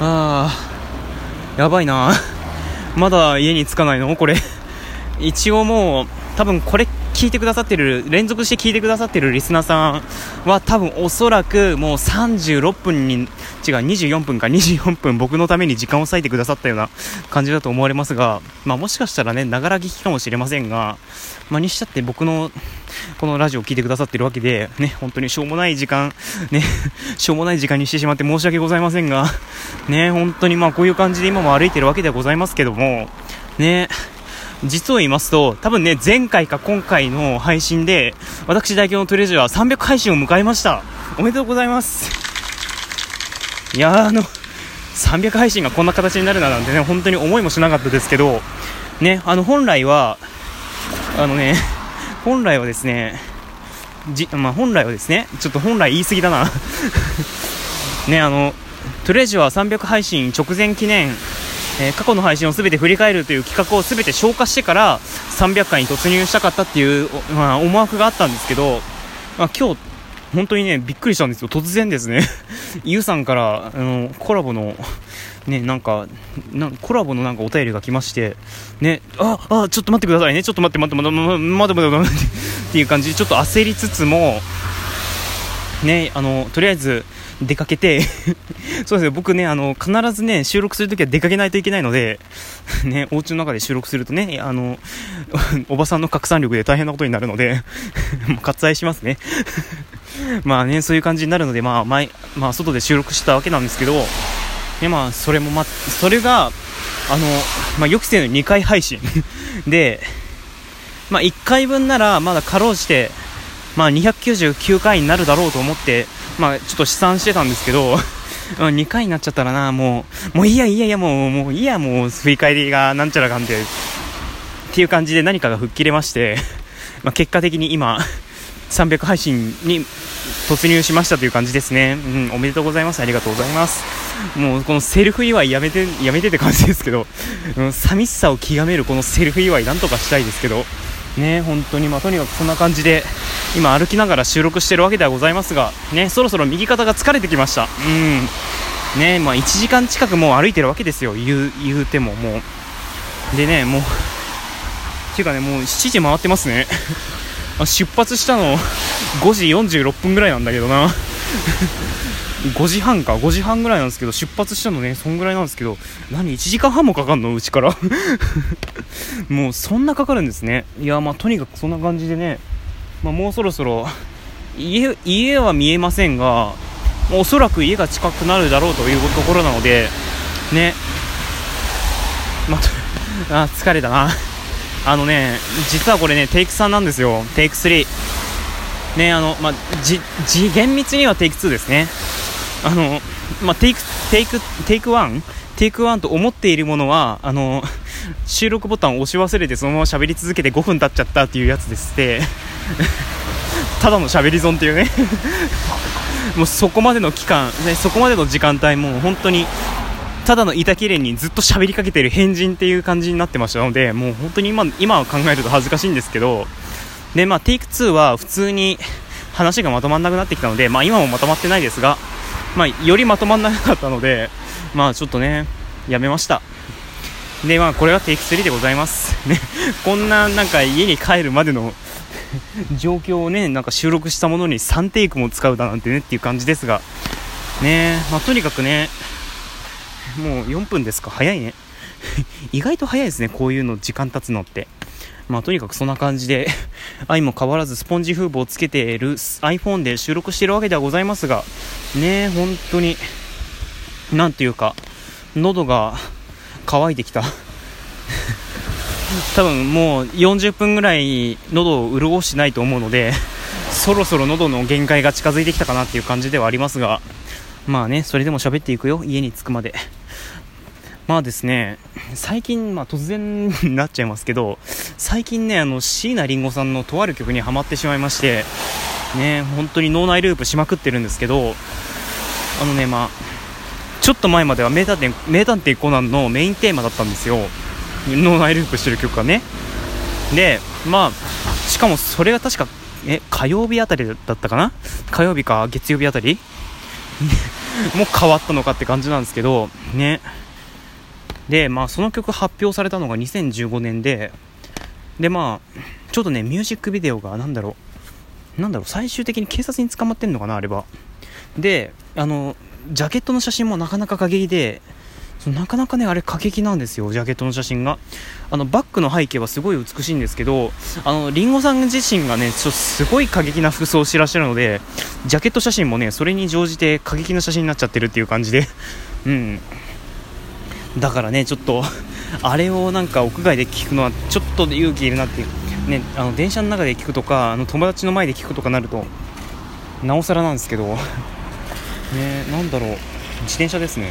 やばいなまだ家に着かないのこれ一応もう多分これ聞いてくださってる、連続して聞いてくださってるリスナーさんは多分おそらくもう24分僕のために時間を割いてくださったような感じだと思われますが、まあもしかしたらね、ながら聞きかもしれませんが、まあにしたって僕のこのラジオを聞いてくださってるわけでね、本当にしょうもない時間ねしょうもない時間にしてしまって申し訳ございませんがね、本当にまあこういう感じで今も歩いてるわけではございますけどもね、実を言いますと多分ね、前回か今回の配信で私大京のトレジャー300配信を迎えました。おめでとうございます。いやー、300配信がこんな形になるなんてね、本当に思いもしなかったですけどね、本来は言い過ぎだなね、トレジャー300配信直前記念、過去の配信をすべて振り返るという企画をすべて消化してから300回に突入したかったっていう、思惑があったんですけど、今日本当にねびっくりしたんですよ。突然ですねゆうさんからコラボのね、コラボのお便りが来ましてね、ちょっと待ってくださいね、ちょっと待ってっていう感じで、ちょっと焦りつつもね、とりあえず出かけてそうですね、僕ね、必ずね収録するときは出かけないといけないのでね、お家の中で収録するとね、おばさんの拡散力で大変なことになるのでもう割愛しますねまあね、そういう感じになるので、まあ外で収録したわけなんですけどね、それが予期せぬ2回配信で、1回分ならまだかろうじて299回になるだろうと思ってちょっと試算してたんですけど2回になっちゃったらな、もう振り返りがなんちゃらかんでっていう感じで何かが吹っ切れまして、結果的に今300配信に突入しましたという感じですね。おめでとうございます。ありがとうございます。もうこのセルフ祝いやめてって感じですけど、寂しさを極めるこのセルフ祝いなんとかしたいですけどね、本当にとにかくそんな感じで今歩きながら収録してるわけではございますがね、そろそろ右肩が疲れてきました。ね、1時間近くもう歩いてるわけですよ。言うてももうでね、もうっていうかね、もう7時回ってますね出発したの5時46分ぐらいなんだけどな5時半ぐらいなんですけど、出発したのねそんぐらいなんですけど、1時間半もかかんのうちからもうそんなかかるんですね。いや、とにかくそんな感じでね、もうそろそろ家は見えませんが、おそらく家が近くなるだろうというところなのでね、疲れたな実はこれねテイク3なんですよ。テイク3ね、厳密にはテイク2ですね。テイク1と思っているものは収録ボタンを押し忘れてそのまま喋り続けて5分経っちゃったっていうやつでしてただの喋り損っていうねもうそこまでの期間、そこまでの時間帯、もう本当にただの板切れにずっと喋りかけてる変人っていう感じになってましたので、もう本当に今考えると恥ずかしいんですけど、でテイク2は普通に話がまとまんなくなってきたので、今もまとまってないですが、よりまとまんなかったので、ちょっとねやめました。でこれがテイク3でございますねこんな家に帰るまでの状況をね、収録したものに3テイクも使うだなんてねっていう感じですがね、とにかくね、もう4分ですか。早いね意外と早いですね、こういうの時間経つのって。とにかくそんな感じで相も変わらずスポンジ風防をつけている iPhone で収録しているわけではございますがね、本当になんていうか喉が渇いてきた多分もう40分ぐらい喉を潤してないと思うので、そろそろ喉の限界が近づいてきたかなっていう感じではありますが、それでも喋っていくよ、家に着くまで。ですね、最近、突然になっちゃいますけど、最近ね、椎名林檎さんのとある曲にハマってしまいましてね、本当に脳内ループしまくってるんですけど、ちょっと前までは名探偵コナンのメインテーマだったんですよ、脳内ループしてる曲がね。でしかもそれが確か火曜日あたりだったかな、火曜日か月曜日あたりもう変わったのかって感じなんですけどね。でまあその曲発表されたのが2015年で、でまあちょっとねミュージックビデオがなんだろう最終的に警察に捕まってんのかなあれは。でジャケットの写真もなかなか過激で、なかなかねあれ過激なんですよ。ジャケットの写真がバックの背景はすごい美しいんですけど、リンゴさん自身がねすごい過激な服装をしてらっしゃるので、ジャケット写真もねそれに乗じて過激な写真になっちゃってるっていう感じでうんだからねちょっとあれをなんか屋外で聞くのはちょっと勇気いるなってね、電車の中で聞くとか友達の前で聞くとかなるとなおさらなんですけどね、なんだろう自転車ですね。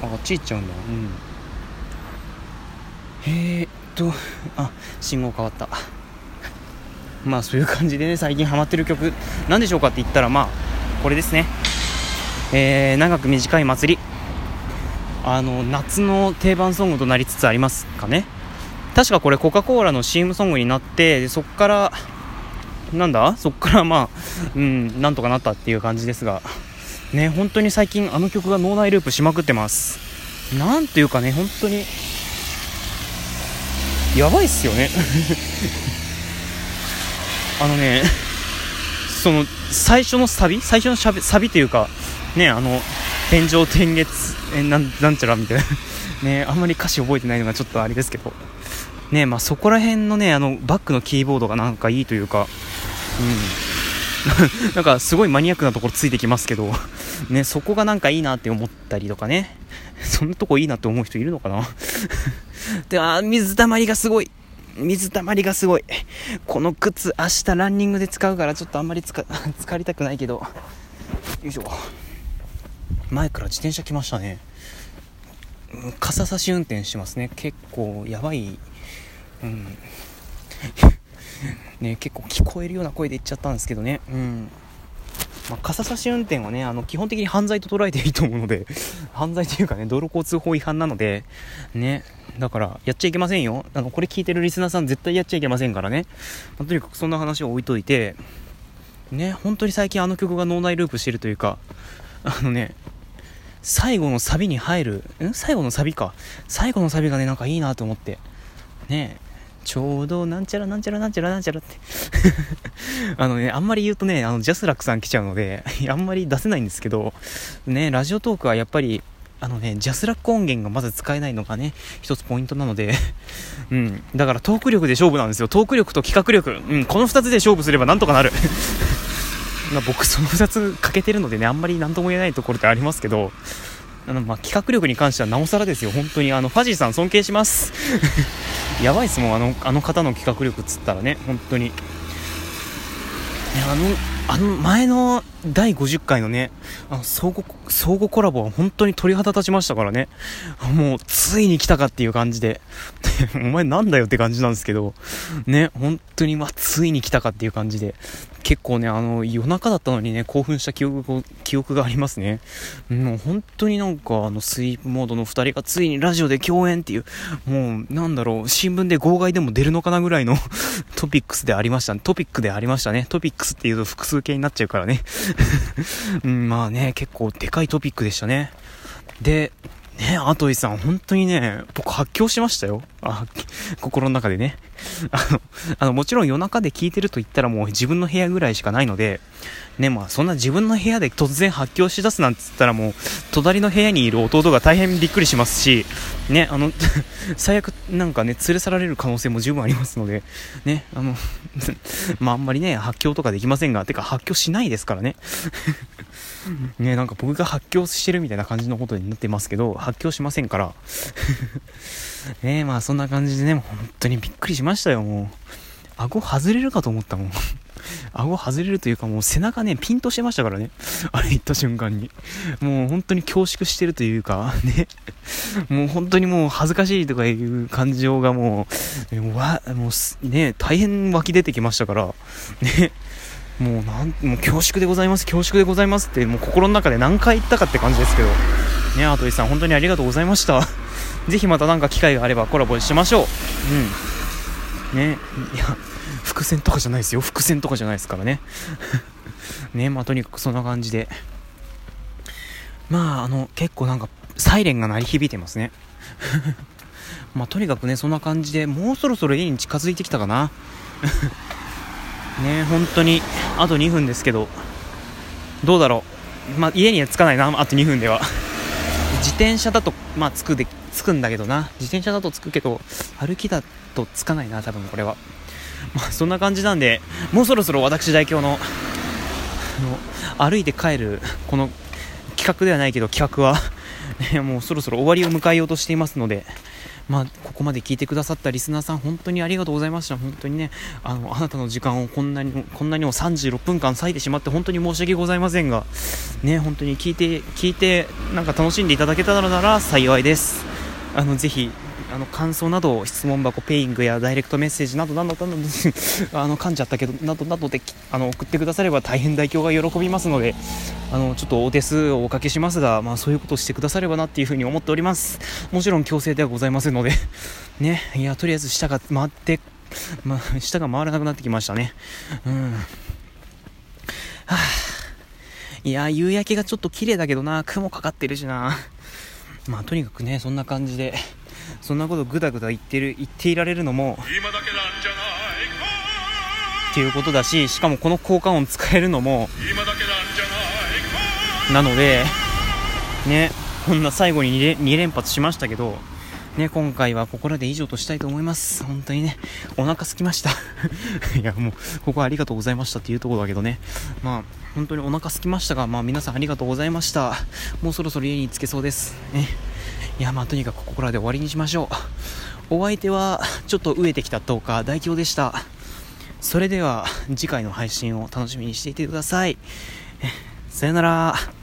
あっち行っちゃうんだ、うん、あ信号変わったまあそういう感じでね最近ハマってる曲なんでしょうかって言ったらまあこれですね、長く短い祭り、夏の定番ソングとなりつつありますかね。確かこれコカ・コーラの CM ソングになって、でそっからまあうんなんとかなったっていう感じですがね、本当に最近あの曲が脳内ループしまくってます。なんていうかね本当にやばいっすよねその最初のサビというかね、天上天月なんちゃらみたいなね、あんまり歌詞覚えてないのがちょっとあれですけどね、まあそこら辺のねバックのキーボードがなんかいいというかなんかすごいマニアックなところついてきますけどね、そこがなんかいいなって思ったりとかね、そんなとこいいなって思う人いるのかなで水たまりがすごいこの靴明日ランニングで使うからちょっとあんまり使いたくないけど、よいしょ。前から自転車来ましたね。傘差し運転してますね。結構やばい、うんね、結構聞こえるような声で言っちゃったんですけどね、うんまあ、傘差し運転はね基本的に犯罪と捉えていいと思うので犯罪というかね道路交通法違反なのでね、だからやっちゃいけませんよ。これ聞いてるリスナーさん絶対やっちゃいけませんからね、まあ、とにかくそんな話を置いといてね、本当に最近あの曲が脳内ループしてるというか最後のサビがねなんかいいなと思ってね、ちょうどなんちゃらってあんまり言うとねジャスラックさん来ちゃうのであんまり出せないんですけどね、ラジオトークはやっぱりジャスラック音源がまず使えないのがね一つポイントなのでうんだからトーク力で勝負なんですよ。トーク力と企画力、うん、この2つで勝負すればなんとかなるまあ僕その2つ欠けてるのでねあんまり何とも言えないところってありますけど、まあ、企画力に関してはなおさらですよ。本当にファジーさん尊敬しますやばいっすもんあの方の企画力っつったらね本当に、ね、前の第50回のね相互コラボは本当に鳥肌立ちましたからね、もうついに来たかっていう感じでお前なんだよって感じなんですけどね、本当についに来たかっていう感じで結構ね夜中だったのにね興奮した記憶がありますね。もう本当になんかスイープモードの2人がついにラジオで共演っていう、もうなんだろう新聞で号外でも出るのかなぐらいのトピックでありましたね。トピックスっていうと複数形になっちゃうからねまあね結構でかいトピックでしたね。でね、アトイさん本当にね僕発狂しましたよ。心の中でねもちろん夜中で聞いてると言ったらもう自分の部屋ぐらいしかないのでね、まあそんな自分の部屋で突然発狂しだすなんて言ったらもう隣の部屋にいる弟が大変びっくりしますしね、最悪なんかね連れ去られる可能性も十分ありますのでねまああんまりね発狂とかできませんが、てか発狂しないですからねね、なんか僕が発狂してるみたいな感じのことになってますけど発狂しませんからね、まあそんな感じでね本当にびっくりしましたよ。もう顎外れるかと思ったもん顎外れるというかもう背中ねピンとしてましたからね、あれ行った瞬間にもう本当に恐縮してるというかね、もう本当にもう恥ずかしいとかいう感情がもうね大変湧き出てきましたからね、もう恐縮でございますってもう心の中で何回言ったかって感じですけどね、アトイさん本当にありがとうございましたぜひまたなんか機会があればコラボしましょう。うんね、いや伏線とかじゃないですよ、伏線とかじゃないですからねね、まあとにかくそんな感じで、まあ結構なんかサイレンが鳴り響いてますねまあとにかくね、そんな感じでもうそろそろ家に近づいてきたかなね、本当にあと2分ですけど、どうだろう、まあ、家には着かないな、あと2分では自転車だと、まあ、着くんだけどな、自転車だと着くけど歩きだと着かないな、多分これは。まあそんな感じなんで、もうそろそろ私代表の歩いて帰るこの企画ではないけど企画はね、もうそろそろ終わりを迎えようとしていますので、まあここまで聞いてくださったリスナーさん、本当にありがとうございました。本当にね、あなたの時間をこんなにも36分間割いてしまって本当に申し訳ございませんがね、本当に聞いてなんか楽しんでいただけたのなら幸いです。ぜひ感想など、質問箱、ペイングやダイレクトメッセージなどなどなど噛んじゃったけどなどなどで送ってくだされば大変代表が喜びますので、ちょっとお手数をおかけしますが、まあそういうことをしてくださればなっていうふうに思っております。もちろん強制ではございませんのでね、いやとりあえず舌が回らなくなってきましたね。はぁ、いや夕焼けがちょっと綺麗だけどな、雲かかってるしな。まあとにかくね、そんな感じでそんなことぐだぐだ言っていられるのも今だけなんじゃないっていうことだし、しかもこの効果音使えるのも今だけなんじゃないなのでね、こんな最後に2連発しましたけどね、今回はここらで以上としたいと思います。本当にね、お腹空きましたいやもうここはありがとうございましたっていうところだけどね、まあ本当にお腹空きましたが、まあ皆さんありがとうございました。もうそろそろ家に着けそうですね。いやまあとにかくここらで終わりにしましょう。お相手はちょっと飢えてきた10日代表でした。それでは次回の配信を楽しみにしていてください。さよなら。